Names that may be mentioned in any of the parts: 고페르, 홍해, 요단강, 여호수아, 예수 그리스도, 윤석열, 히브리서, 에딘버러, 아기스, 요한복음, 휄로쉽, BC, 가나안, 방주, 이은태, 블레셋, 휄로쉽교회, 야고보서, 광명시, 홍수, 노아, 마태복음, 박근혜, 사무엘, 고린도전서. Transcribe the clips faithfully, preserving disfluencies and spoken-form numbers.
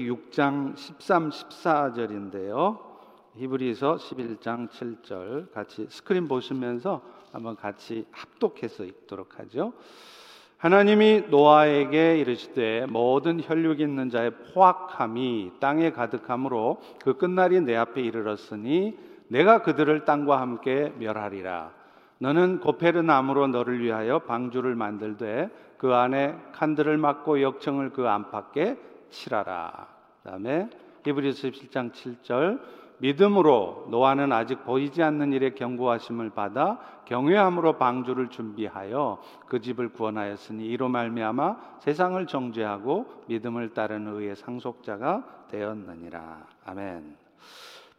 육 장 십삼, 십사 절인데요 히브리서 십일 장 칠 절 같이 스크린 보시면서 한번 같이 합독해서 읽도록 하죠. 하나님이 노아에게 이르시되 모든 혈육 있는 자의 포악함이 땅에 가득함으로 그 끝날이 내 앞에 이르렀으니 내가 그들을 땅과 함께 멸하리라. 너는 고페르나무로 너를 위하여 방주를 만들되 그 안에 칸들을 막고 역청을 그 안팎에 칠하라. 그 다음에 히브리서 십칠 장 칠 절 믿음으로 노아는 아직 보이지 않는 일에 경고하심을 받아 경외함으로 방주를 준비하여 그 집을 구원하였으니 이로 말미암아 세상을 정죄하고 믿음을 따른 의의 상속자가 되었느니라. 아멘.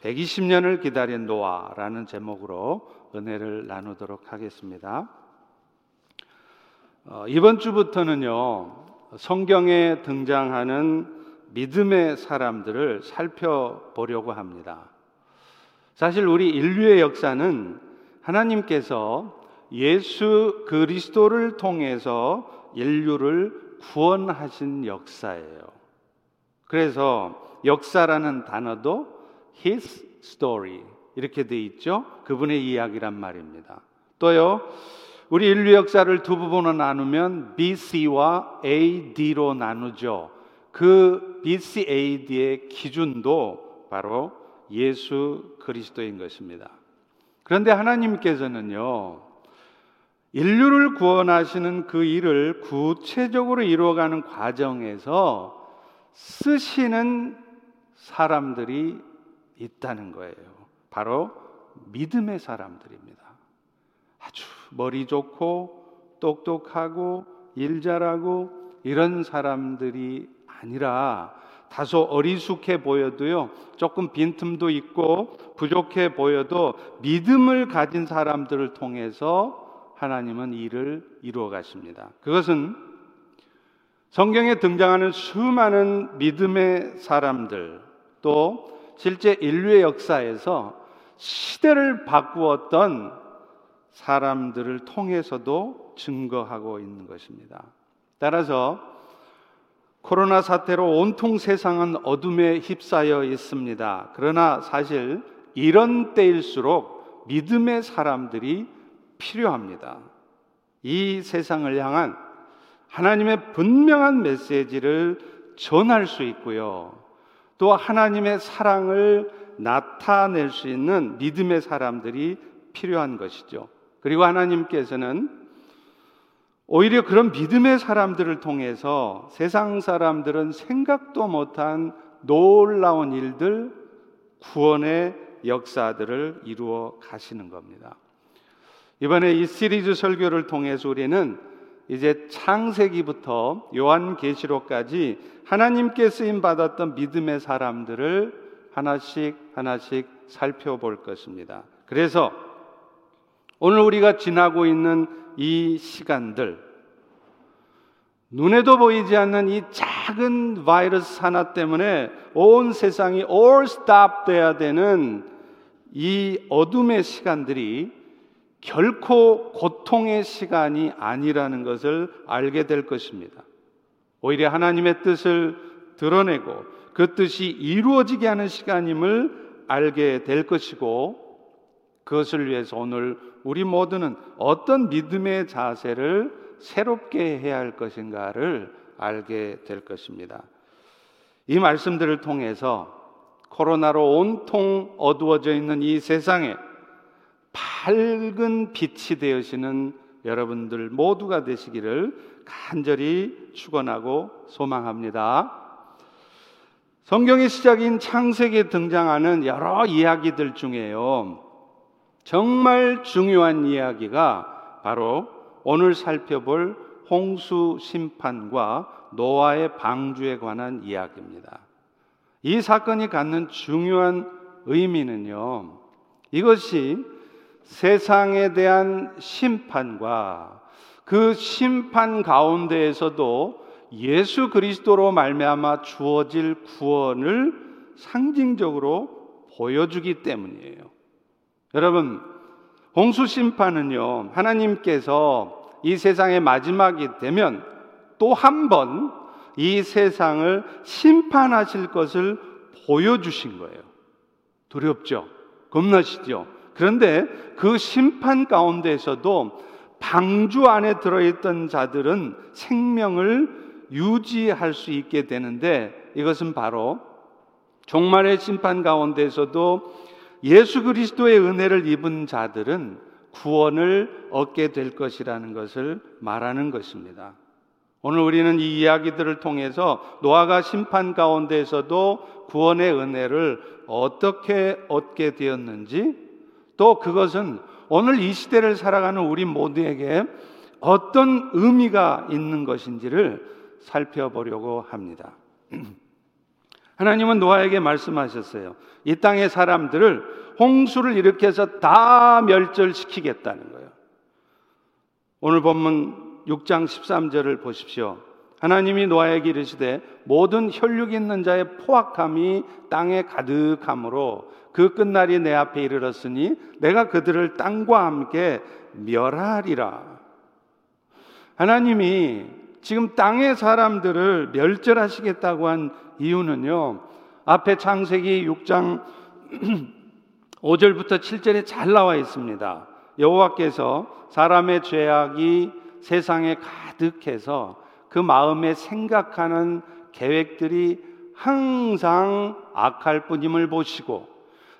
백이십 년을 기다린 노아라는 제목으로 은혜를 나누도록 하겠습니다. 어, 이번 주부터는요 성경에 등장하는 믿음의 사람들을 살펴보려고 합니다. 사실 우리 인류의 역사는 하나님께서 예수 그리스도를 통해서 인류를 구원하신 역사예요. 그래서 역사라는 단어도 His story 이렇게 돼 있죠. 그분의 이야기란 말입니다. 또요 우리 인류 역사를 두 부분으로 나누면 비씨와 에이디로 나누죠. 그 비씨 에이디의 기준도 바로 예수 그리스도인 것입니다. 그런데 하나님께서는요 인류를 구원하시는 그 일을 구체적으로 이루어가는 과정에서 쓰시는 사람들이 있다는 거예요. 바로 믿음의 사람들입니다. 아주 머리 좋고 똑똑하고 일 잘하고 이런 사람들이 아니라 다소 어리숙해 보여도요 조금 빈틈도 있고 부족해 보여도 믿음을 가진 사람들을 통해서 하나님은 일을 이루어 가십니다. 그것은 성경에 등장하는 수많은 믿음의 사람들 또 실제 인류의 역사에서 시대를 바꾸었던 사람들을 통해서도 증거하고 있는 것입니다. 따라서 코로나 사태로 온통 세상은 어둠에 휩싸여 있습니다. 그러나 사실 이런 때일수록 믿음의 사람들이 필요합니다. 이 세상을 향한 하나님의 분명한 메시지를 전할 수 있고요. 또 하나님의 사랑을 나타낼 수 있는 믿음의 사람들이 필요한 것이죠. 그리고 하나님께서는 오히려 그런 믿음의 사람들을 통해서 세상 사람들은 생각도 못한 놀라운 일들, 구원의 역사들을 이루어 가시는 겁니다. 이번에 이 시리즈 설교를 통해서 우리는 이제 창세기부터 요한계시록까지 하나님께 쓰임받았던 믿음의 사람들을 하나씩 하나씩 살펴볼 것입니다. 그래서 오늘 우리가 지나고 있는 이 시간들, 눈에도 보이지 않는 이 작은 바이러스 하나 때문에 온 세상이 all stop 돼야 되는 이 어둠의 시간들이 결코 고통의 시간이 아니라는 것을 알게 될 것입니다. 오히려 하나님의 뜻을 드러내고 그 뜻이 이루어지게 하는 시간임을 알게 될 것이고, 그것을 위해서 오늘 우리 모두는 어떤 믿음의 자세를 새롭게 해야 할 것인가를 알게 될 것입니다. 이 말씀들을 통해서 코로나로 온통 어두워져 있는 이 세상에 밝은 빛이 되시는 여러분들 모두가 되시기를 간절히 축원하고 소망합니다. 성경의 시작인 창세기에 등장하는 여러 이야기들 중에요 정말 중요한 이야기가 바로 오늘 살펴볼 홍수 심판과 노아의 방주에 관한 이야기입니다. 이 사건이 갖는 중요한 의미는요 이것이 세상에 대한 심판과 그 심판 가운데에서도 예수 그리스도로 말미암아 주어질 구원을 상징적으로 보여주기 때문이에요. 여러분, 홍수 심판은요 하나님께서 이 세상의 마지막이 되면 또 한 번 이 세상을 심판하실 것을 보여주신 거예요. 두렵죠? 겁나시죠? 그런데 그 심판 가운데에서도 방주 안에 들어있던 자들은 생명을 유지할 수 있게 되는데, 이것은 바로 종말의 심판 가운데서도 예수 그리스도의 은혜를 입은 자들은 구원을 얻게 될 것이라는 것을 말하는 것입니다. 오늘 우리는 이 이야기들을 통해서 노아가 심판 가운데서도 구원의 은혜를 어떻게 얻게 되었는지, 또 그것은 오늘 이 시대를 살아가는 우리 모두에게 어떤 의미가 있는 것인지를 살펴보려고 합니다. 하나님은 노아에게 말씀하셨어요. 이 땅의 사람들을 홍수를 일으켜서 다 멸절시키겠다는 거예요. 오늘 본문 육 장 십삼 절을 보십시오. 하나님이 노아에게 이르시되 모든 혈육 있는 자의 포악함이 땅에 가득함으로 그 끝날이 내 앞에 이르렀으니 내가 그들을 땅과 함께 멸하리라. 하나님이 지금 땅의 사람들을 멸절하시겠다고 한 이유는요, 앞에 창세기 육 장 오 절부터 칠 절에 잘 나와 있습니다. 여호와께서 사람의 죄악이 세상에 가득해서 그 마음에 생각하는 계획들이 항상 악할 뿐임을 보시고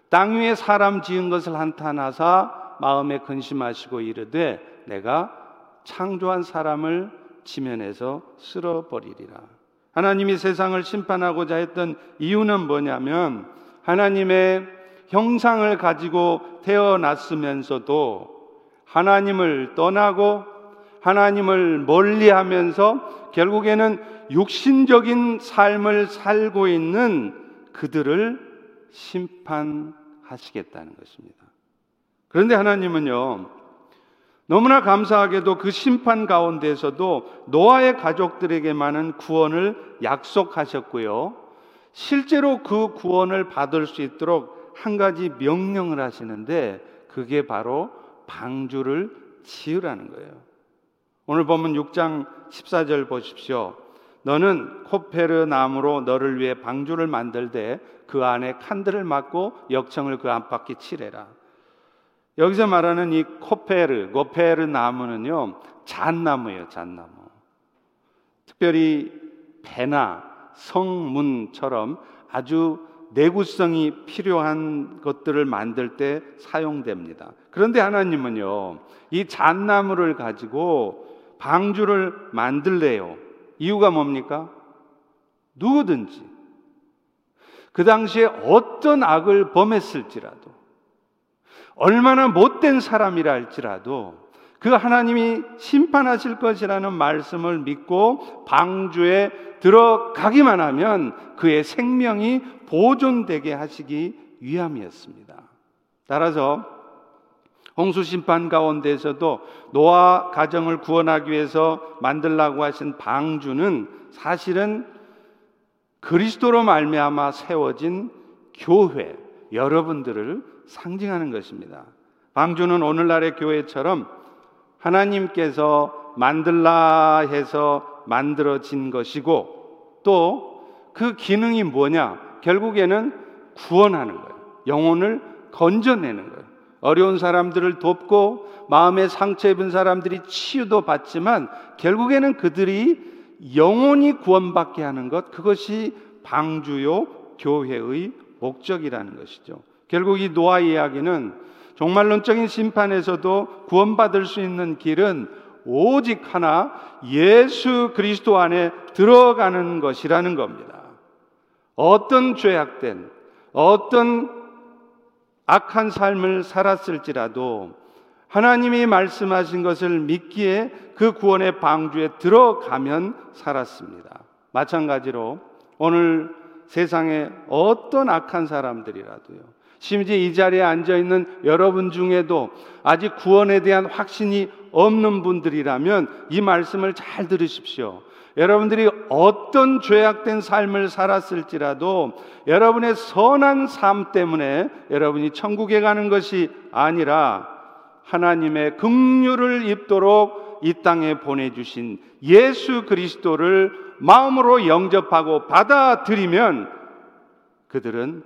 땅 위에 사람 지은 것을 한탄하사 마음에 근심하시고 이르되 내가 창조한 사람을 지면에서 쓸어버리리라. 하나님이 세상을 심판하고자 했던 이유는 뭐냐면, 하나님의 형상을 가지고 태어났으면서도 하나님을 떠나고 하나님을 멀리하면서 결국에는 육신적인 삶을 살고 있는 그들을 심판하시겠다는 것입니다. 그런데 하나님은요, 너무나 감사하게도 그 심판 가운데서도 노아의 가족들에게만은 구원을 약속하셨고요, 실제로 그 구원을 받을 수 있도록 한 가지 명령을 하시는데, 그게 바로 방주를 지으라는 거예요. 오늘 보면 육 장 십사 절 보십시오. 너는 코페르 나무로 너를 위해 방주를 만들되 그 안에 칸들을 막고 역청을 그 안팎에 칠해라. 여기서 말하는 이 코페르, 고페르 나무는요, 잣나무예요, 잣나무. 특별히 배나 성문처럼 아주 내구성이 필요한 것들을 만들 때 사용됩니다. 그런데 하나님은요, 이 잣나무를 가지고 방주를 만들래요. 이유가 뭡니까? 누구든지 그 당시에 어떤 악을 범했을지라도, 얼마나 못된 사람이라 할지라도 그 하나님이 심판하실 것이라는 말씀을 믿고 방주에 들어가기만 하면 그의 생명이 보존되게 하시기 위함이었습니다. 따라서 홍수 심판 가운데에서도 노아 가정을 구원하기 위해서 만들라고 하신 방주는 사실은 그리스도로 말미암아 세워진 교회, 여러분들을 상징하는 것입니다. 방주는 오늘날의 교회처럼 하나님께서 만들라 해서 만들어진 것이고, 또 그 기능이 뭐냐? 결국에는 구원하는 거예요. 영혼을 건져내는 거예요. 어려운 사람들을 돕고 마음에 상처 입은 사람들이 치유도 받지만 결국에는 그들이 영혼이 구원받게 하는 것, 그것이 방주요 교회의 목적이라는 것이죠. 결국 이 노아 이야기는 종말론적인 심판에서도 구원받을 수 있는 길은 오직 하나, 예수 그리스도 안에 들어가는 것이라는 겁니다. 어떤 죄악된, 어떤 악한 삶을 살았을지라도 하나님이 말씀하신 것을 믿기에 그 구원의 방주에 들어가면 살았습니다. 마찬가지로 오늘 세상에 어떤 악한 사람들이라도요, 심지어 이 자리에 앉아있는 여러분 중에도 아직 구원에 대한 확신이 없는 분들이라면 이 말씀을 잘 들으십시오. 여러분들이 어떤 죄악된 삶을 살았을지라도 여러분의 선한 삶 때문에 여러분이 천국에 가는 것이 아니라 하나님의 긍휼을 입도록 이 땅에 보내주신 예수 그리스도를 마음으로 영접하고 받아들이면 그들은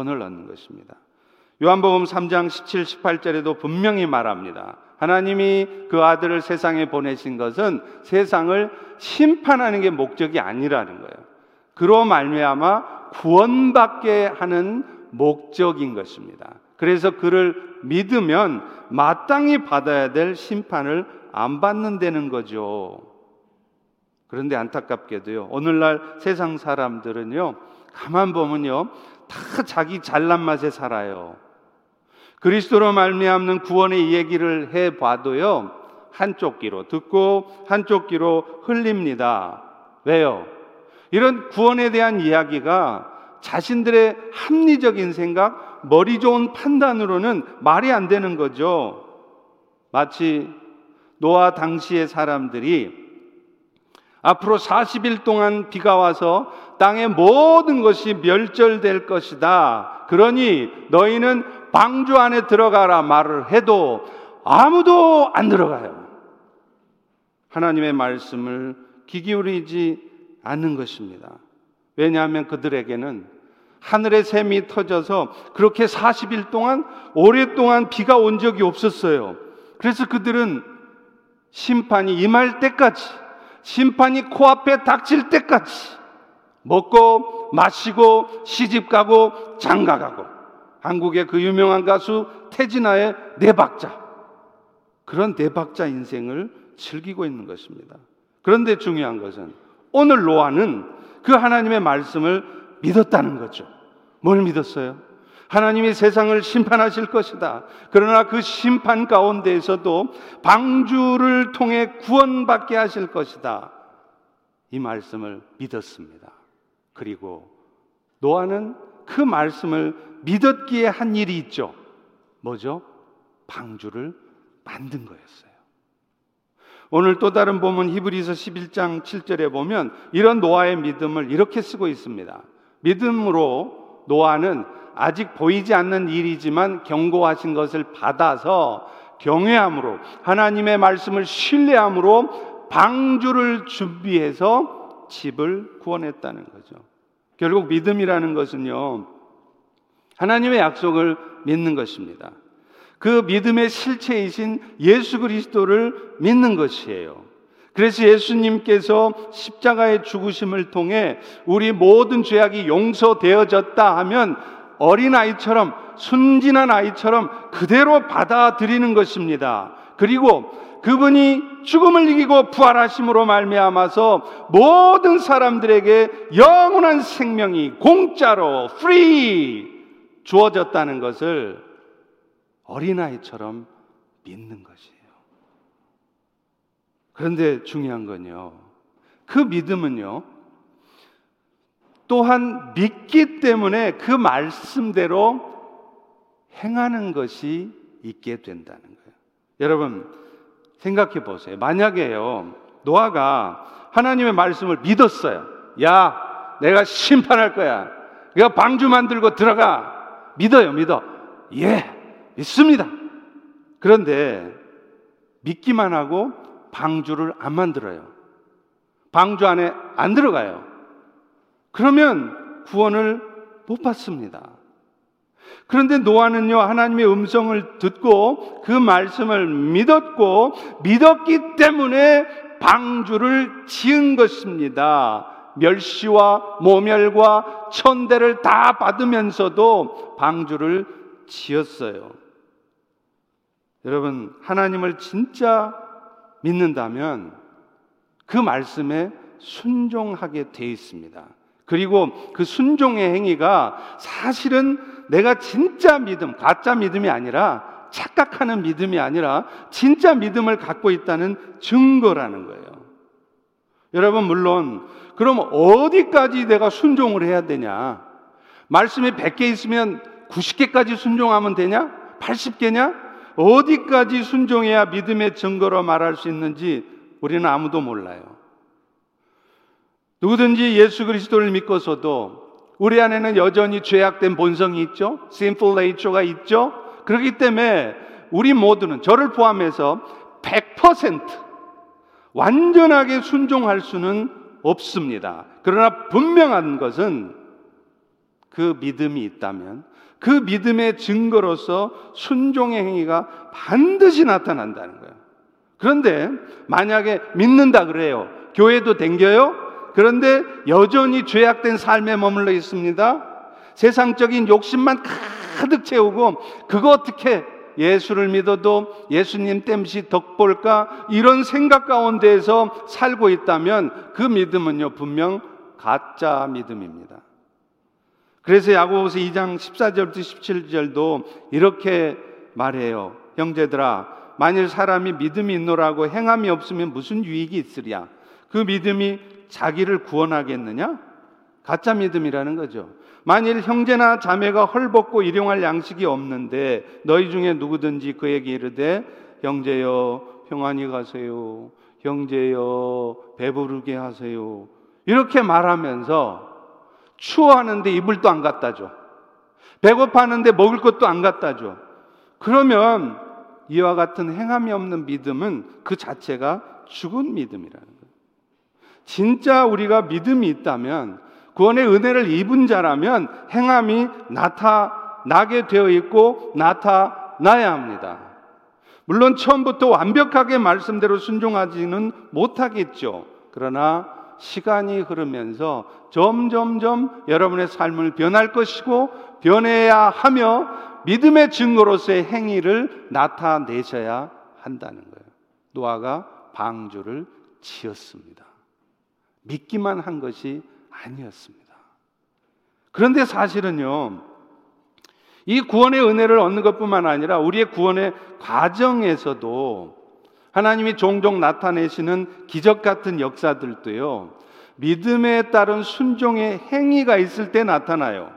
구원을 얻는 것입니다. 요한복음 삼 장 십칠, 십팔 절에도 분명히 말합니다. 하나님이 그 아들을 세상에 보내신 것은 세상을 심판하는 게 목적이 아니라는 거예요. 그로 말미암아 구원받게 하는 목적인 것입니다. 그래서 그를 믿으면 마땅히 받아야 될 심판을 안 받는다는 거죠. 그런데 안타깝게도요, 오늘날 세상 사람들은요, 가만 보면요, 다 자기 잘난 맛에 살아요. 그리스도로 말미암는 구원의 얘기를 해봐도요, 한쪽 귀로 듣고 한쪽 귀로 흘립니다. 왜요? 이런 구원에 대한 이야기가 자신들의 합리적인 생각, 머리 좋은 판단으로는 말이 안 되는 거죠. 마치 노아 당시의 사람들이 앞으로 사십 일 동안 비가 와서 땅의 모든 것이 멸절될 것이다, 그러니 너희는 방주 안에 들어가라 말을 해도 아무도 안 들어가요. 하나님의 말씀을 귀 기울이지 않는 것입니다. 왜냐하면 그들에게는 하늘의 샘이 터져서 그렇게 사십 일 동안 오랫동안 비가 온 적이 없었어요. 그래서 그들은 심판이 임할 때까지, 심판이 코앞에 닥칠 때까지 먹고 마시고 시집가고 장가가고, 한국의 그 유명한 가수 태진아의 네 박자, 그런 네 박자 인생을 즐기고 있는 것입니다. 그런데 중요한 것은 오늘 노아는 그 하나님의 말씀을 믿었다는 거죠. 뭘 믿었어요? 하나님이 세상을 심판하실 것이다. 그러나 그 심판 가운데에서도 방주를 통해 구원받게 하실 것이다. 이 말씀을 믿었습니다. 그리고 노아는 그 말씀을 믿었기에 한 일이 있죠. 뭐죠? 방주를 만든 거였어요. 오늘 또 다른 본문 히브리서 십일 장 칠 절에 보면 이런 노아의 믿음을 이렇게 쓰고 있습니다. 믿음으로 노아는 아직 보이지 않는 일이지만 경고하신 것을 받아서 경외함으로, 하나님의 말씀을 신뢰함으로 방주를 준비해서 집을 구원했다는 거죠. 결국 믿음이라는 것은요, 하나님의 약속을 믿는 것입니다. 그 믿음의 실체이신 예수 그리스도를 믿는 것이에요. 그래서 예수님께서 십자가의 죽으심을 통해 우리 모든 죄악이 용서되어졌다 하면 어린아이처럼, 순진한 아이처럼 그대로 받아들이는 것입니다. 그리고 그분이 죽음을 이기고 부활하심으로 말미암아서 모든 사람들에게 영원한 생명이 공짜로 프리 주어졌다는 것을 어린아이처럼 믿는 것이에요. 그런데 중요한 건요, 그 믿음은요, 또한 믿기 때문에 그 말씀대로 행하는 것이 있게 된다는 거예요. 여러분 생각해 보세요. 만약에요, 노아가 하나님의 말씀을 믿었어요. 야, 내가 심판할 거야. 내가 방주 만들고 들어가. 믿어요, 믿어. 예, 믿습니다. 그런데 믿기만 하고 방주를 안 만들어요. 방주 안에 안 들어가요. 그러면 구원을 못 받습니다. 그런데 노아는요, 하나님의 음성을 듣고 그 말씀을 믿었고, 믿었기 때문에 방주를 지은 것입니다. 멸시와 모멸과 천대를 다 받으면서도 방주를 지었어요. 여러분, 하나님을 진짜 믿는다면 그 말씀에 순종하게 되어 있습니다. 그리고 그 순종의 행위가 사실은 내가 진짜 믿음, 가짜 믿음이 아니라, 착각하는 믿음이 아니라 진짜 믿음을 갖고 있다는 증거라는 거예요. 여러분 물론 그럼 어디까지 내가 순종을 해야 되냐? 말씀이 백 개 있으면 구십 개까지 순종하면 되냐? 팔십 개냐? 어디까지 순종해야 믿음의 증거로 말할 수 있는지 우리는 아무도 몰라요. 누구든지 예수 그리스도를 믿고서도 우리 안에는 여전히 죄악된 본성이 있죠. sinful nature가 있죠. 그렇기 때문에 우리 모두는, 저를 포함해서 백 퍼센트 완전하게 순종할 수는 없습니다. 그러나 분명한 것은 그 믿음이 있다면 그 믿음의 증거로서 순종의 행위가 반드시 나타난다는 거예요. 그런데 만약에 믿는다 그래요. 교회도 댕겨요. 그런데 여전히 죄악된 삶에 머물러 있습니다. 세상적인 욕심만 가득 채우고 그거 어떻게 예수를 믿어도 예수님 땜시 덕볼까 이런 생각 가운데에서 살고 있다면 그 믿음은요 분명 가짜 믿음입니다. 그래서 야고보서 이 장 십사 절부터 십칠 절도 이렇게 말해요. 형제들아 만일 사람이 믿음이 있노라고 행함이 없으면 무슨 유익이 있으랴. 그 믿음이 자기를 구원하겠느냐? 가짜 믿음이라는 거죠. 만일 형제나 자매가 헐벗고 일용할 양식이 없는데 너희 중에 누구든지 그에게 이르되 형제여 평안히 가세요, 형제여 배부르게 하세요 이렇게 말하면서 추워하는데 이불도 안 갖다 줘, 배고파하는데 먹을 것도 안 갖다 줘. 그러면 이와 같은 행함이 없는 믿음은 그 자체가 죽은 믿음이라는 거예요. 진짜 우리가 믿음이 있다면, 구원의 은혜를 입은 자라면 행함이 나타나게 되어 있고 나타나야 합니다. 물론 처음부터 완벽하게 말씀대로 순종하지는 못하겠죠. 그러나 시간이 흐르면서 점점점 여러분의 삶을 변할 것이고 변해야 하며 믿음의 증거로서의 행위를 나타내셔야 한다는 거예요. 노아가 방주를 지었습니다. 믿기만 한 것이 아니었습니다. 그런데 사실은요, 이 구원의 은혜를 얻는 것뿐만 아니라 우리의 구원의 과정에서도 하나님이 종종 나타내시는 기적 같은 역사들도요, 믿음에 따른 순종의 행위가 있을 때 나타나요.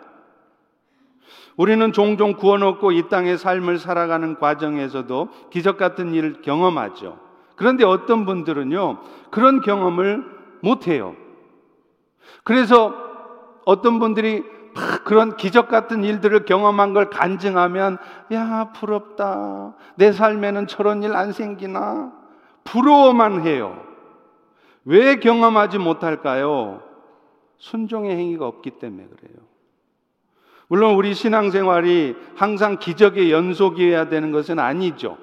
우리는 종종 구원 얻고 이 땅의 삶을 살아가는 과정에서도 기적 같은 일을 경험하죠. 그런데 어떤 분들은요, 그런 경험을 못해요. 그래서 어떤 분들이 막 그런 기적 같은 일들을 경험한 걸 간증하면 야 부럽다, 내 삶에는 저런 일 안 생기나 부러워만 해요. 왜 경험하지 못할까요? 순종의 행위가 없기 때문에 그래요. 물론 우리 신앙생활이 항상 기적의 연속이어야 되는 것은 아니죠.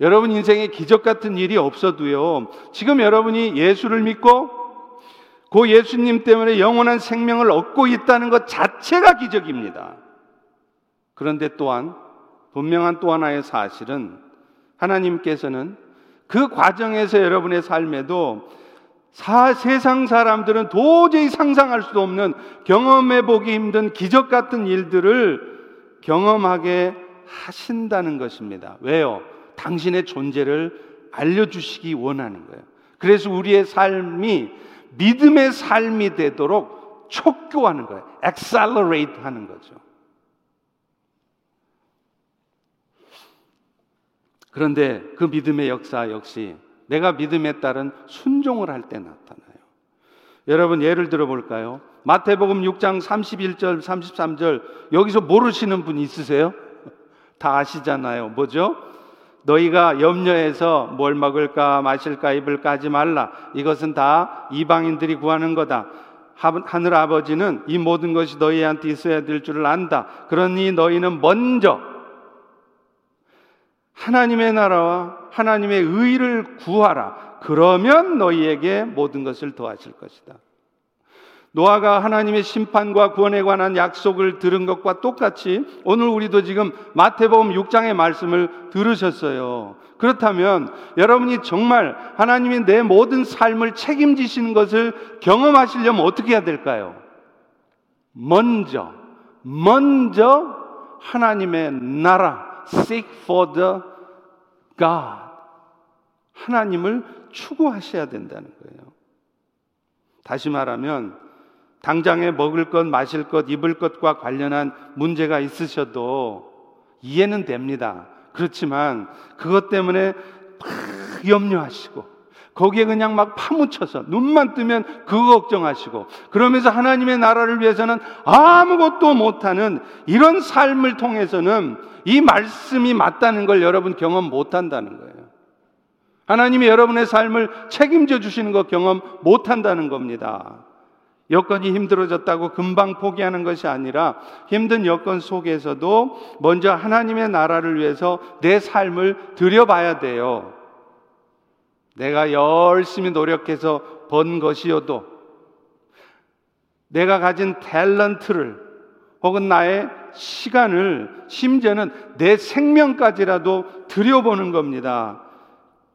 여러분 인생에 기적 같은 일이 없어도요, 지금 여러분이 예수를 믿고 그 예수님 때문에 영원한 생명을 얻고 있다는 것 자체가 기적입니다. 그런데 또한 분명한 또 하나의 사실은 하나님께서는 그 과정에서 여러분의 삶에도 사, 세상 사람들은 도저히 상상할 수도 없는, 경험해보기 힘든 기적 같은 일들을 경험하게 하신다는 것입니다. 왜요? 당신의 존재를 알려주시기 원하는 거예요. 그래서 우리의 삶이 믿음의 삶이 되도록 촉구하는 거예요. Accelerate 하는 거죠. 그런데 그 믿음의 역사 역시 내가 믿음에 따른 순종을 할 때 나타나요. 여러분 예를 들어 볼까요? 마태복음 육 장 삼십일 절 삼십삼 절 여기서 모르시는 분 있으세요? 다 아시잖아요. 뭐죠? 너희가 염려해서 뭘 먹을까 마실까 입을까 하지 말라. 이것은 다 이방인들이 구하는 거다. 하늘 아버지는 이 모든 것이 너희한테 있어야 될 줄을 안다. 그러니 너희는 먼저 하나님의 나라와 하나님의 의를 구하라. 그러면 너희에게 모든 것을 더하실 것이다. 노아가 하나님의 심판과 구원에 관한 약속을 들은 것과 똑같이 오늘 우리도 지금 마태복음 육 장의 말씀을 들으셨어요. 그렇다면 여러분이 정말 하나님이 내 모든 삶을 책임지시는 것을 경험하시려면 어떻게 해야 될까요? 먼저, 먼저 하나님의 나라, seek for the God, 하나님을 추구하셔야 된다는 거예요. 다시 말하면 당장에 먹을 것, 마실 것, 입을 것과 관련한 문제가 있으셔도 이해는 됩니다. 그렇지만 그것 때문에 막 염려하시고 거기에 그냥 막 파묻혀서 눈만 뜨면 그거 걱정하시고 그러면서 하나님의 나라를 위해서는 아무것도 못하는 이런 삶을 통해서는 이 말씀이 맞다는 걸 여러분 경험 못한다는 거예요. 하나님이 여러분의 삶을 책임져 주시는 것 경험 못한다는 겁니다. 여건이 힘들어졌다고 금방 포기하는 것이 아니라 힘든 여건 속에서도 먼저 하나님의 나라를 위해서 내 삶을 들여봐야 돼요. 내가 열심히 노력해서 번 것이어도, 내가 가진 탤런트를, 혹은 나의 시간을, 심지어는 내 생명까지라도 들여보는 겁니다.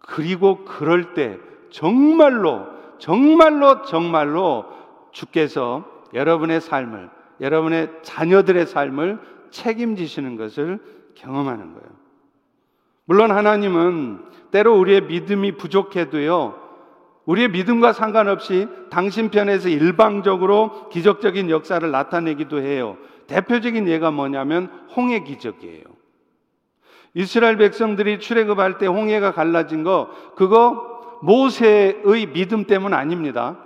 그리고 그럴 때 정말로 정말로 정말로 주께서 여러분의 삶을, 여러분의 자녀들의 삶을 책임지시는 것을 경험하는 거예요. 물론 하나님은 때로 우리의 믿음이 부족해도요, 우리의 믿음과 상관없이 당신 편에서 일방적으로 기적적인 역사를 나타내기도 해요. 대표적인 예가 뭐냐면 홍해 기적이에요. 이스라엘 백성들이 출애굽할 때 홍해가 갈라진 거, 그거 모세의 믿음 때문 아닙니다.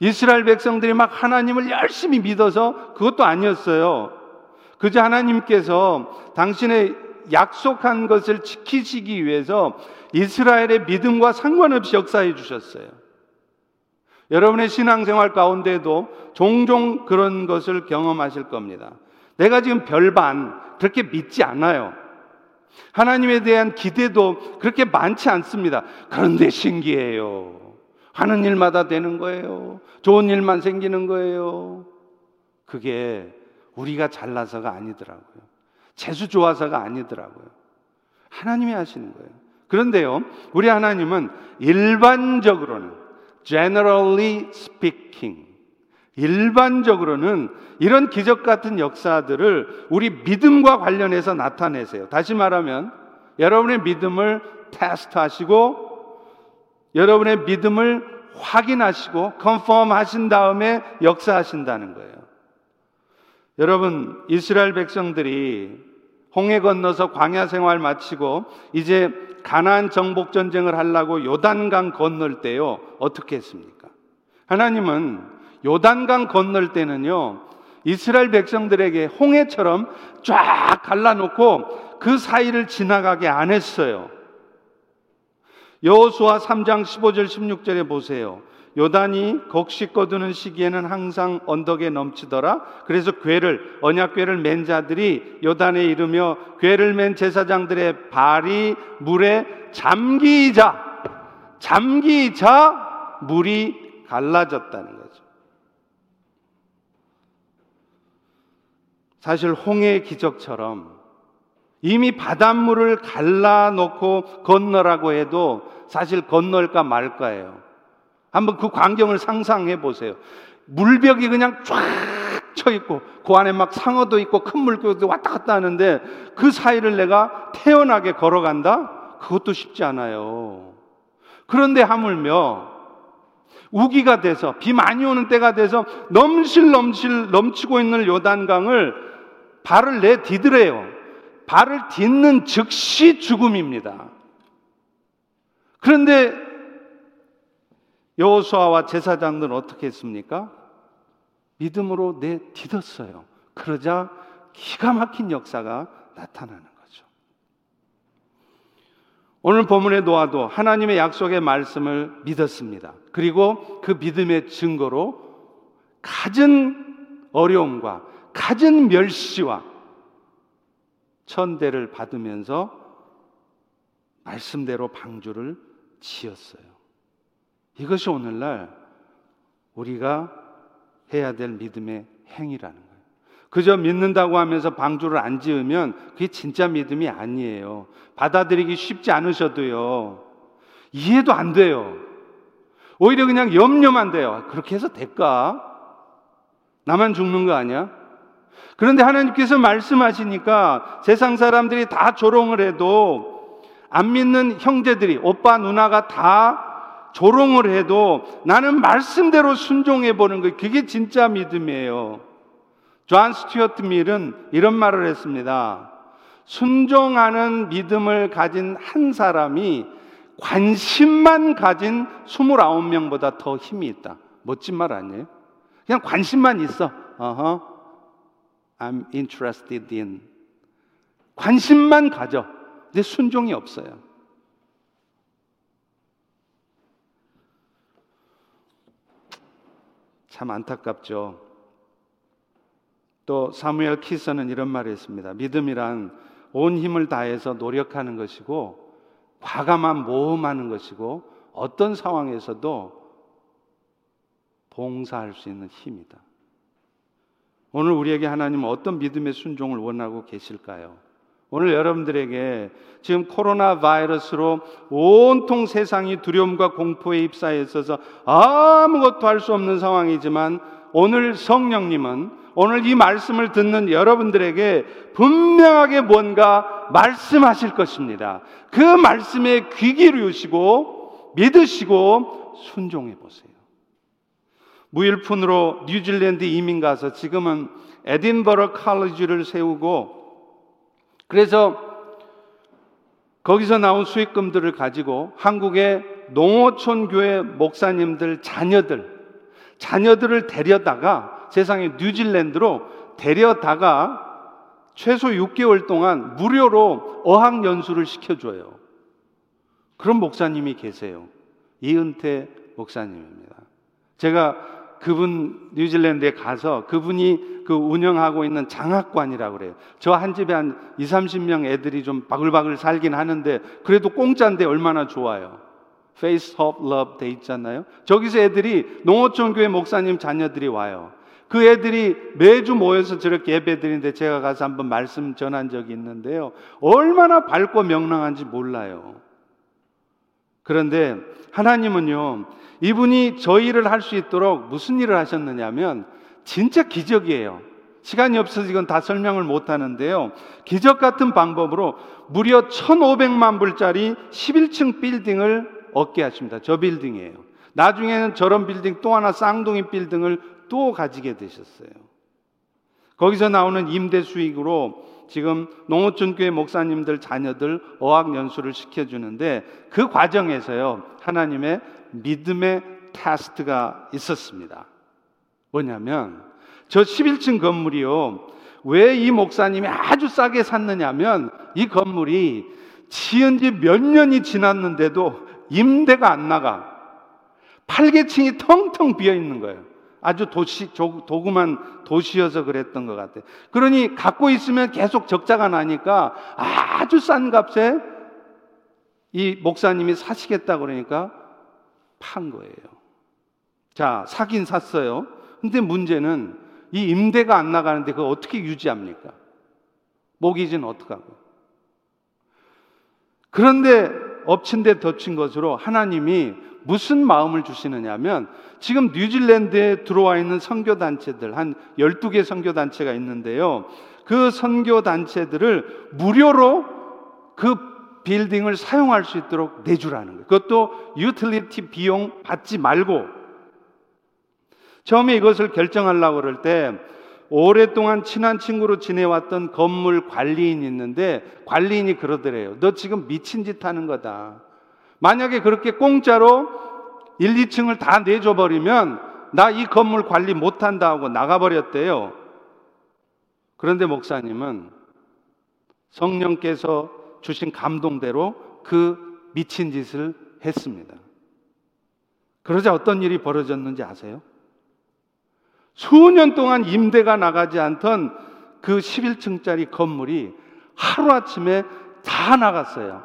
이스라엘 백성들이 막 하나님을 열심히 믿어서, 그것도 아니었어요. 그저 하나님께서 당신의 약속한 것을 지키시기 위해서 이스라엘의 믿음과 상관없이 역사해 주셨어요. 여러분의 신앙생활 가운데도 종종 그런 것을 경험하실 겁니다. 내가 지금 별반 그렇게 믿지 않아요. 하나님에 대한 기대도 그렇게 많지 않습니다. 그런데 신기해요. 하는 일마다 되는 거예요. 좋은 일만 생기는 거예요. 그게 우리가 잘나서가 아니더라고요. 재수 좋아서가 아니더라고요. 하나님이 하시는 거예요. 그런데요, 우리 하나님은 일반적으로는, generally speaking, 일반적으로는 이런 기적 같은 역사들을 우리 믿음과 관련해서 나타내세요. 다시 말하면 여러분의 믿음을 테스트하시고, 여러분의 믿음을 확인하시고 컨펌 하신 다음에 역사하신다는 거예요. 여러분, 이스라엘 백성들이 홍해 건너서 광야 생활 마치고 이제 가나안 정복 전쟁을 하려고 요단강 건널 때요, 어떻게 했습니까? 하나님은 요단강 건널 때는요, 이스라엘 백성들에게 홍해처럼 쫙 갈라놓고 그 사이를 지나가게 안 했어요. 여호수아 삼 장 십오 절 십육 절에 보세요. 요단이 곡식 거두는 시기에는 항상 언덕에 넘치더라. 그래서 궤를, 언약궤를 맨 자들이 요단에 이르며 궤를 맨 제사장들의 발이 물에 잠기자 잠기자 물이 갈라졌다는 거죠. 사실 홍해 기적처럼 이미 바닷물을 갈라놓고 건너라고 해도 사실 건널까 말까예요. 한번 그 광경을 상상해 보세요. 물벽이 그냥 쫙 쳐있고 그 안에 막 상어도 있고 큰 물고기도 왔다 갔다 하는데 그 사이를 내가 태연하게 걸어간다? 그것도 쉽지 않아요. 그런데 하물며 우기가 돼서, 비 많이 오는 때가 돼서 넘실넘실 넘치고 있는 요단강을 발을 내디드래요. 발을 딛는 즉시 죽음입니다. 그런데 여호수아와 제사장들은 어떻게 했습니까? 믿음으로 내딛었어요. 그러자 기가 막힌 역사가 나타나는 거죠. 오늘 본문의 노아도 하나님의 약속의 말씀을 믿었습니다. 그리고 그 믿음의 증거로 가진 어려움과 가진 멸시와 천대를 받으면서 말씀대로 방주를 지었어요. 이것이 오늘날 우리가 해야 될 믿음의 행위라는 거예요. 그저 믿는다고 하면서 방주를 안 지으면 그게 진짜 믿음이 아니에요. 받아들이기 쉽지 않으셔도요, 이해도 안 돼요. 오히려 그냥 염려만 돼요. 그렇게 해서 될까? 나만 죽는 거 아니야? 그런데 하나님께서 말씀하시니까 세상 사람들이 다 조롱을 해도, 안 믿는 형제들이, 오빠 누나가 다 조롱을 해도 나는 말씀대로 순종해보는 거예요. 그게 진짜 믿음이에요. 존 스튜어트 밀은 이런 말을 했습니다. 순종하는 믿음을 가진 한 사람이 관심만 가진 이십구 명보다 더 힘이 있다. 멋진 말 아니에요? 그냥 관심만 있어. 어허. I'm interested in. 관심만 가져. 근데 순종이 없어요. 참 안타깝죠. 또 사무엘 키서는 이런 말을 했습니다. 믿음이란 온 힘을 다해서 노력하는 것이고 과감한 모험하는 것이고 어떤 상황에서도 봉사할 수 있는 힘이다. 오늘 우리에게 하나님은 어떤 믿음의 순종을 원하고 계실까요? 오늘 여러분들에게 지금 코로나 바이러스로 온통 세상이 두려움과 공포에 휩싸여 있어서 아무것도 할 수 없는 상황이지만 오늘 성령님은 오늘 이 말씀을 듣는 여러분들에게 분명하게 뭔가 말씀하실 것입니다. 그 말씀에 귀 기울이시고 믿으시고 순종해 보세요. 무일푼으로 뉴질랜드 이민 가서 지금은 에딘버러 칼리지를 세우고 그래서 거기서 나온 수익금들을 가지고 한국의 농어촌 교회 목사님들 자녀들 자녀들을 데려다가 세상에 뉴질랜드로 데려다가 최소 육 개월 동안 무료로 어학 연수를 시켜줘요. 그런 목사님이 계세요. 이은태 목사님입니다. 제가 그분 뉴질랜드에 가서 그분이 그 운영하고 있는 장학관이라고 그래요. 저 한 집에 한 이삼십 명 애들이 좀 바글바글 살긴 하는데 그래도 공짜인데 얼마나 좋아요. Face, Hope, Love 돼 있잖아요. 저기서 애들이 농어촌 교회 목사님 자녀들이 와요. 그 애들이 매주 모여서 저렇게 예배 드리는데 제가 가서 한번 말씀 전한 적이 있는데요. 얼마나 밝고 명랑한지 몰라요. 그런데 하나님은요, 이분이 저 일을 할 수 있도록 무슨 일을 하셨느냐면 진짜 기적이에요. 시간이 없어서 이건 다 설명을 못하는데요, 기적 같은 방법으로 무려 천오백만 불짜리 십일 층 빌딩을 얻게 하십니다. 저 빌딩이에요. 나중에는 저런 빌딩 또 하나 쌍둥이 빌딩을 또 가지게 되셨어요. 거기서 나오는 임대 수익으로 지금 농어촌교회 목사님들 자녀들 어학연수를 시켜주는데 그 과정에서요, 하나님의 믿음의 테스트가 있었습니다. 뭐냐면 저 십일 층 건물이요, 왜 이 목사님이 아주 싸게 샀느냐 하면 이 건물이 지은 지 몇 년이 지났는데도 임대가 안 나가. 여덟 개 층이 텅텅 비어 있는 거예요. 아주 도시, 도구만 도시여서 그랬던 것 같아요. 그러니 갖고 있으면 계속 적자가 나니까 아주 싼 값에 이 목사님이 사시겠다 그러니까 판 거예요. 자, 사긴 샀어요. 근데 문제는 이 임대가 안 나가는데 그걸 어떻게 유지합니까? 모기지는 어떡하고. 그런데 엎친 데 덮친 것으로 하나님이 무슨 마음을 주시느냐 하면 지금 뉴질랜드에 들어와 있는 선교단체들 한 열두 개 선교단체가 있는데요, 그 선교단체들을 무료로 그 빌딩을 사용할 수 있도록 내주라는 거예요. 그것도 유틸리티 비용 받지 말고. 처음에 이것을 결정하려고 그럴 때 오랫동안 친한 친구로 지내왔던 건물 관리인이 있는데 관리인이 그러더래요. 너 지금 미친 짓 하는 거다. 만약에 그렇게 공짜로 일, 이 층을 다 내줘버리면 나 이 건물 관리 못한다 하고 나가버렸대요. 그런데 목사님은 성령께서 주신 감동대로 그 미친 짓을 했습니다. 그러자 어떤 일이 벌어졌는지 아세요? 수년 동안 임대가 나가지 않던 그 십일 층짜리 건물이 하루아침에 다 나갔어요.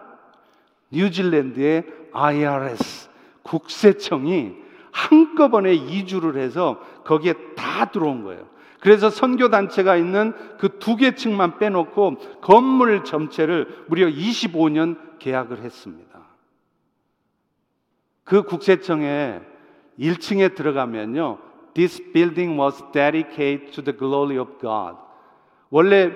뉴질랜드의 아이아르에스 국세청이 한꺼번에 이주를 해서 거기에 다 들어온 거예요. 그래서 선교단체가 있는 그 두 개 층만 빼놓고 건물 전체를 무려 이십오 년 계약을 했습니다. 그 국세청에 일 층에 들어가면요, This building was dedicated to the glory of God. 원래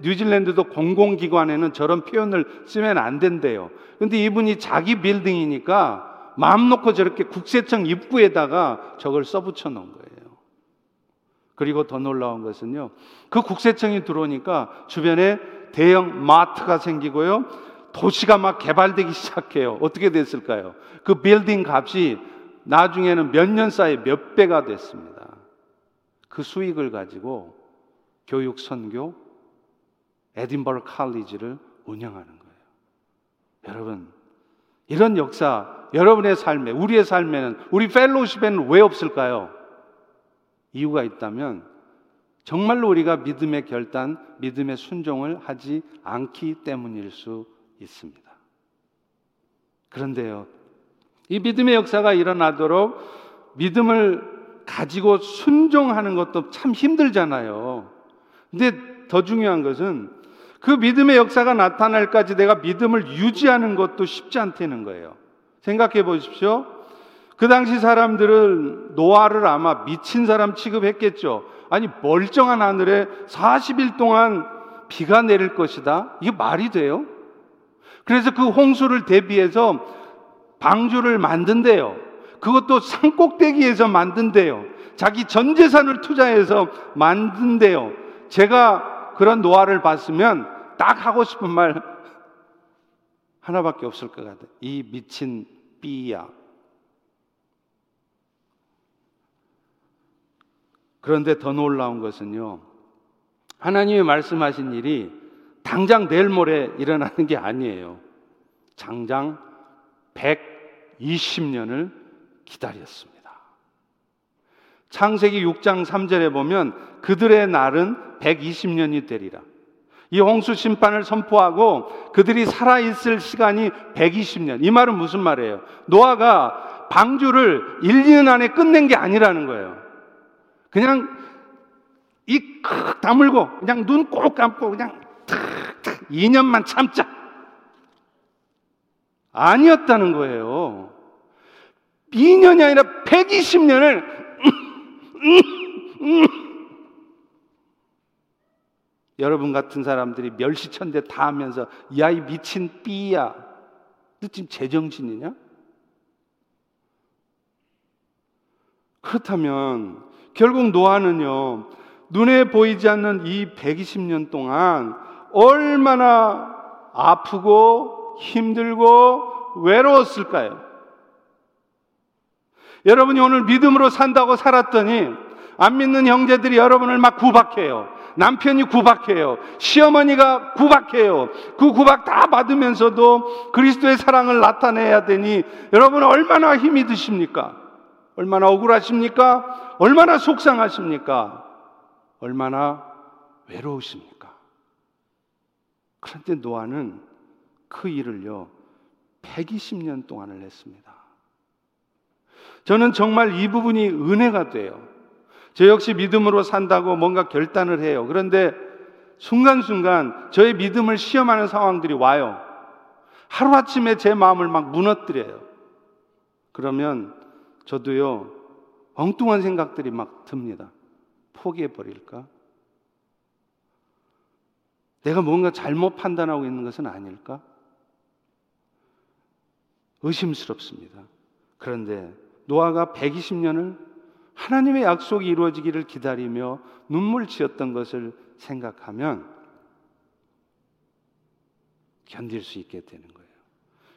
뉴질랜드도 공공기관에는 저런 표현을 쓰면 안 된대요. 그런데 이분이 자기 빌딩이니까 마음 놓고 저렇게 국세청 입구에다가 저걸 써붙여 놓은 거예요. 그리고 더 놀라운 것은요, 그 국세청이 들어오니까 주변에 대형 마트가 생기고요, 도시가 막 개발되기 시작해요. 어떻게 됐을까요? 그 빌딩 값이 나중에는 몇 년 사이에 몇 배가 됐습니다. 그 수익을 가지고 교육, 선교, 에딘버러 칼리지를 운영하는 거예요. 여러분, 이런 역사 여러분의 삶에, 우리의 삶에는, 우리 휄로쉽에는 왜 없을까요? 이유가 있다면 정말로 우리가 믿음의 결단, 믿음의 순종을 하지 않기 때문일 수 있습니다. 그런데요, 이 믿음의 역사가 일어나도록 믿음을 가지고 순종하는 것도 참 힘들잖아요. 근데 더 중요한 것은 그 믿음의 역사가 나타날까지 내가 믿음을 유지하는 것도 쉽지 않다는 거예요. 생각해 보십시오. 그 당시 사람들은 노아를 아마 미친 사람 취급했겠죠. 아니, 멀쩡한 하늘에 사십 일 동안 비가 내릴 것이다? 이게 말이 돼요? 그래서 그 홍수를 대비해서 방주를 만든대요. 그것도 산 꼭대기에서 만든대요. 자기 전 재산을 투자해서 만든대요. 제가 그런 노아를 봤으면 딱 하고 싶은 말 하나밖에 없을 것 같아요. 이 미친 삐야. 그런데 더 놀라운 것은요, 하나님이 말씀하신 일이 당장 내일 모레 일어나는 게 아니에요. 장장 백이십 년을 기다렸습니다. 창세기 육 장 삼 절에 보면 그들의 날은 백이십 년이 되리라. 이 홍수 심판을 선포하고 그들이 살아있을 시간이 백이십 년. 이 말은 무슨 말이에요? 노아가 방주를 일 년 안에 끝낸 게 아니라는 거예요. 그냥 입 칵 다물고 그냥 눈 꼭 감고 그냥 탁탁 이 년만 참자, 아니었다는 거예요. 이 년이 아니라 백이십 년을 여러분 같은 사람들이 멸시천대 다 하면서 야, 이 미친 삐야, 너 지금 제정신이냐? 그렇다면 결국 노아는요, 눈에 보이지 않는 이 백이십 년 동안 얼마나 아프고 힘들고 외로웠을까요? 여러분이 오늘 믿음으로 산다고 살았더니 안 믿는 형제들이 여러분을 막 구박해요. 남편이 구박해요. 시어머니가 구박해요. 그 구박 다 받으면서도 그리스도의 사랑을 나타내야 되니 여러분 얼마나 힘이 드십니까? 얼마나 억울하십니까? 얼마나 속상하십니까? 얼마나 외로우십니까? 그런데 노아는 그 일을요, 백이십 년 동안을 했습니다. 저는 정말 이 부분이 은혜가 돼요. 저 역시 믿음으로 산다고 뭔가 결단을 해요. 그런데 순간순간 저의 믿음을 시험하는 상황들이 와요. 하루아침에 제 마음을 막 무너뜨려요. 그러면 저도요, 엉뚱한 생각들이 막 듭니다. 포기해버릴까? 내가 뭔가 잘못 판단하고 있는 것은 아닐까? 의심스럽습니다. 그런데 노아가 백이십 년을 하나님의 약속이 이루어지기를 기다리며 눈물지었던 것을 생각하면 견딜 수 있게 되는 거예요.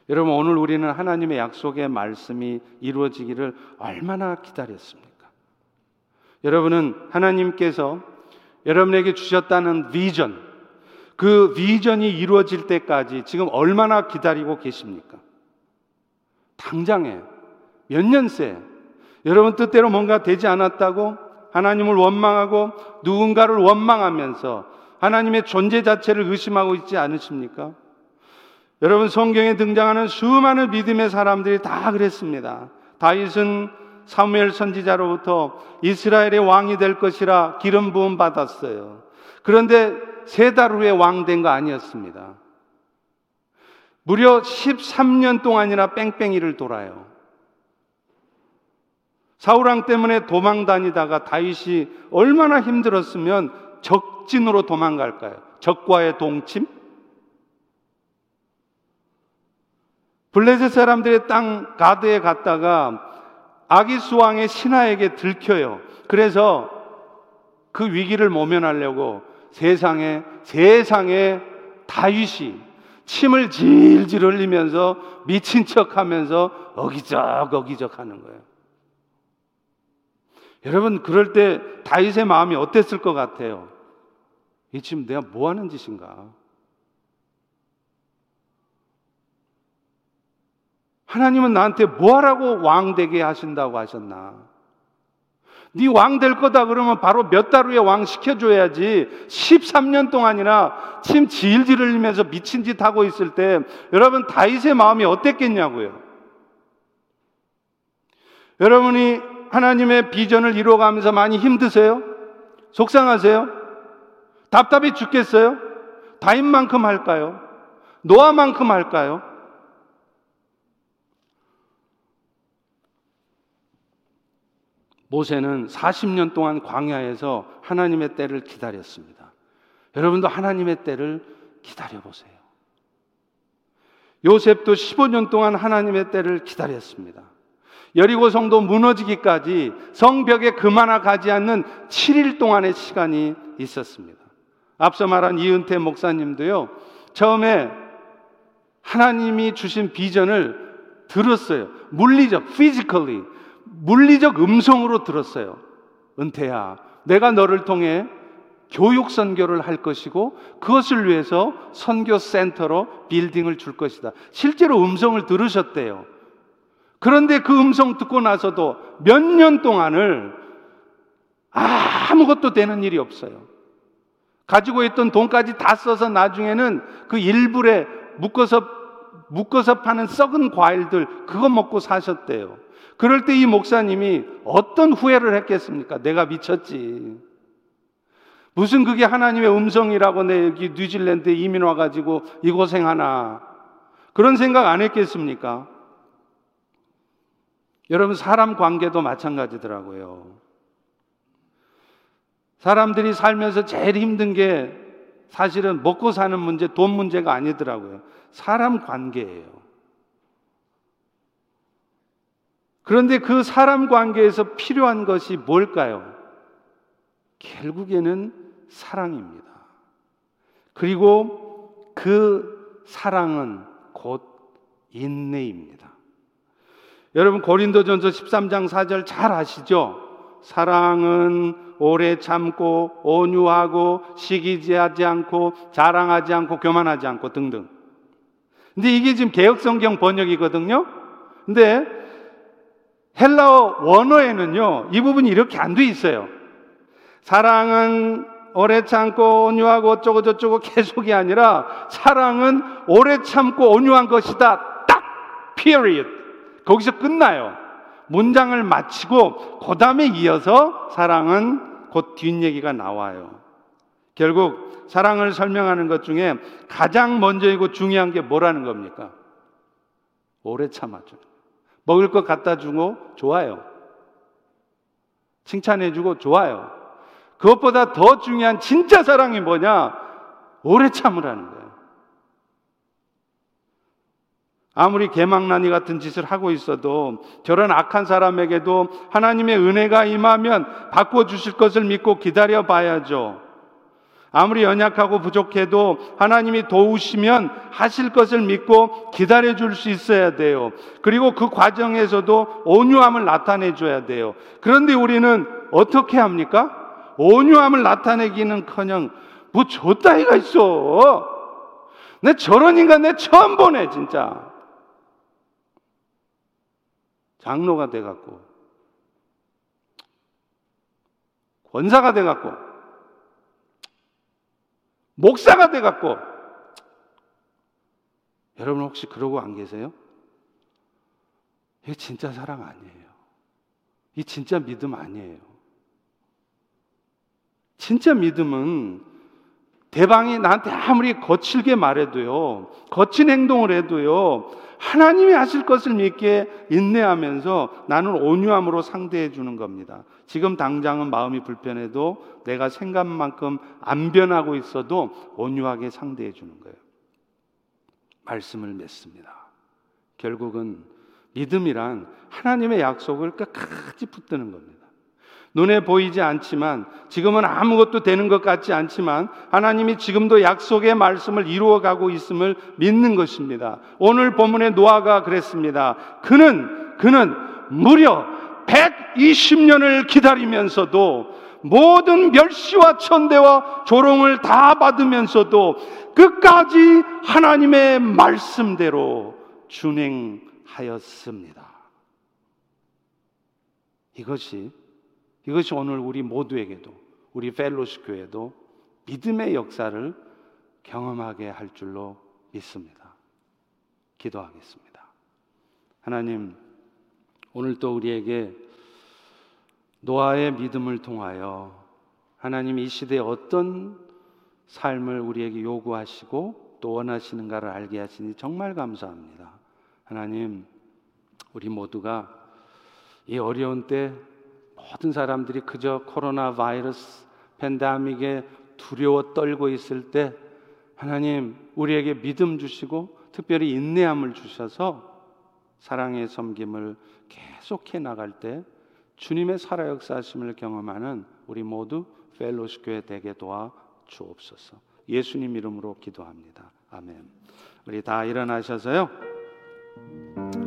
여러분, 오늘 우리는 하나님의 약속의 말씀이 이루어지기를 얼마나 기다렸습니까? 여러분은 하나님께서 여러분에게 주셨다는 비전, 그 비전이 이루어질 때까지 지금 얼마나 기다리고 계십니까? 당장에 몇 년 새 여러분 뜻대로 뭔가 되지 않았다고 하나님을 원망하고 누군가를 원망하면서 하나님의 존재 자체를 의심하고 있지 않으십니까? 여러분, 성경에 등장하는 수많은 믿음의 사람들이 다 그랬습니다. 다윗은 사무엘 선지자로부터 이스라엘의 왕이 될 것이라 기름 부음 받았어요. 그런데 세 달 후에 왕 된 거 아니었습니다. 무려 십삼 년 동안이나 뺑뺑이를 돌아요. 사울왕 때문에 도망다니다가 다윗이 얼마나 힘들었으면 적진으로 도망갈까요? 적과의 동침? 블레셋 사람들의 땅 가드에 갔다가 아기스 왕의 신하에게 들켜요. 그래서 그 위기를 모면하려고 세상에 세상에 다윗이 침을 질질 흘리면서 미친 척하면서 어기적 어기적 하는 거예요. 여러분, 그럴 때 다윗의 마음이 어땠을 것 같아요? 이 지금 내가 뭐 하는 짓인가? 하나님은 나한테 뭐 하라고 왕 되게 하신다고 하셨나? 네 왕 될 거다 그러면 바로 몇 달 후에 왕 시켜줘야지. 십삼 년 동안이나 침 지일질 흘리면서 미친 짓 하고 있을 때 여러분 다윗의 마음이 어땠겠냐고요. 여러분이 하나님의 비전을 이루어가면서 많이 힘드세요? 속상하세요? 답답해 죽겠어요? 다윗만큼 할까요? 노아만큼 할까요? 모세는 사십 년 동안 광야에서 하나님의 때를 기다렸습니다. 여러분도 하나님의 때를 기다려보세요. 요셉도 십오 년 동안 하나님의 때를 기다렸습니다. 여리고 성도 무너지기까지 성벽에 금 하나 가지 않는 칠 일 동안의 시간이 있었습니다. 앞서 말한 이은태 목사님도요, 처음에 하나님이 주신 비전을 들었어요. 물리적, physically, 물리적 음성으로 들었어요. 은태야, 내가 너를 통해 교육 선교를 할 것이고 그것을 위해서 선교 센터로 빌딩을 줄 것이다. 실제로 음성을 들으셨대요. 그런데 그 음성 듣고 나서도 몇 년 동안을 아무것도 되는 일이 없어요. 가지고 있던 돈까지 다 써서 나중에는 그 일불에 묶어서, 묶어서 파는 썩은 과일들 그거 먹고 사셨대요. 그럴 때 이 목사님이 어떤 후회를 했겠습니까? 내가 미쳤지. 무슨 그게 하나님의 음성이라고 내 여기 뉴질랜드에 이민 와가지고 이 고생하나. 그런 생각 안 했겠습니까? 여러분 사람 관계도 마찬가지더라고요. 사람들이 살면서 제일 힘든 게 사실은 먹고 사는 문제, 돈 문제가 아니더라고요. 사람 관계예요. 그런데 그 사람 관계에서 필요한 것이 뭘까요? 결국에는 사랑입니다. 그리고 그 사랑은 곧 인내입니다. 여러분 고린도전서 십삼 장 사 절 잘 아시죠? 사랑은 오래 참고 온유하고 시기하지 않고 자랑하지 않고 교만하지 않고 등등. 근데 이게 지금 개역성경 번역이거든요. 근데 헬라어 원어에는요 이 부분이 이렇게 안 돼 있어요. 사랑은 오래 참고 온유하고 어쩌고 저쩌고 계속이 아니라 사랑은 오래 참고 온유한 것이다. 딱! period. 거기서 끝나요. 문장을 마치고 그 다음에 이어서 사랑은 곧 뒷얘기가 나와요. 결국 사랑을 설명하는 것 중에 가장 먼저이고 중요한 게 뭐라는 겁니까? 오래 참아줘. 먹을 것 갖다 주고 좋아요. 칭찬해 주고 좋아요. 그것보다 더 중요한 진짜 사랑이 뭐냐? 오래 참으라는 거예요. 아무리 개망나니 같은 짓을 하고 있어도 저런 악한 사람에게도 하나님의 은혜가 임하면 바꿔주실 것을 믿고 기다려봐야죠. 아무리 연약하고 부족해도 하나님이 도우시면 하실 것을 믿고 기다려줄 수 있어야 돼요. 그리고 그 과정에서도 온유함을 나타내줘야 돼요. 그런데 우리는 어떻게 합니까? 온유함을 나타내기는커녕 뭐 저따위가 있어. 내 저런 인간 내 처음 보네 진짜. 장로가 돼갖고 권사가 돼갖고 목사가 돼갖고. 여러분 혹시 그러고 안 계세요? 이게 진짜 사랑 아니에요. 이 진짜 믿음 아니에요. 진짜 믿음은 대방이 나한테 아무리 거칠게 말해도요 거친 행동을 해도요 하나님이 하실 것을 믿게 인내하면서 나는 온유함으로 상대해 주는 겁니다. 지금 당장은 마음이 불편해도 내가 생각만큼 안 변하고 있어도 온유하게 상대해 주는 거예요. 말씀을 맺습니다. 결국은 믿음이란 하나님의 약속을 끝까지 붙드는 겁니다. 눈에 보이지 않지만 지금은 아무것도 되는 것 같지 않지만 하나님이 지금도 약속의 말씀을 이루어가고 있음을 믿는 것입니다. 오늘 본문의 노아가 그랬습니다. 그는 그는 무려 백이십 년을 기다리면서도 모든 멸시와 천대와 조롱을 다 받으면서도 끝까지 하나님의 말씀대로 준행하였습니다. 이것이 이것이 오늘 우리 모두에게도, 우리 휄로쉽 교회도 믿음의 역사를 경험하게 할 줄로 믿습니다. 기도하겠습니다. 하나님, 오늘 또 우리에게 노아의 믿음을 통하여 하나님 이 시대에 어떤 삶을 우리에게 요구하시고 또 원하시는가를 알게 하시니 정말 감사합니다. 하나님, 우리 모두가 이 어려운 때 모든 사람들이 그저 코로나 바이러스 팬데믹에 두려워 떨고 있을 때 하나님 우리에게 믿음 주시고 특별히 인내함을 주셔서 사랑의 섬김을 계속해 나갈 때 주님의 살아 역사하심을 경험하는 우리 모두 휄로쉽 교회 되게 도와 주옵소서. 예수님 이름으로 기도합니다. 아멘. 우리 다 일어나셔서요.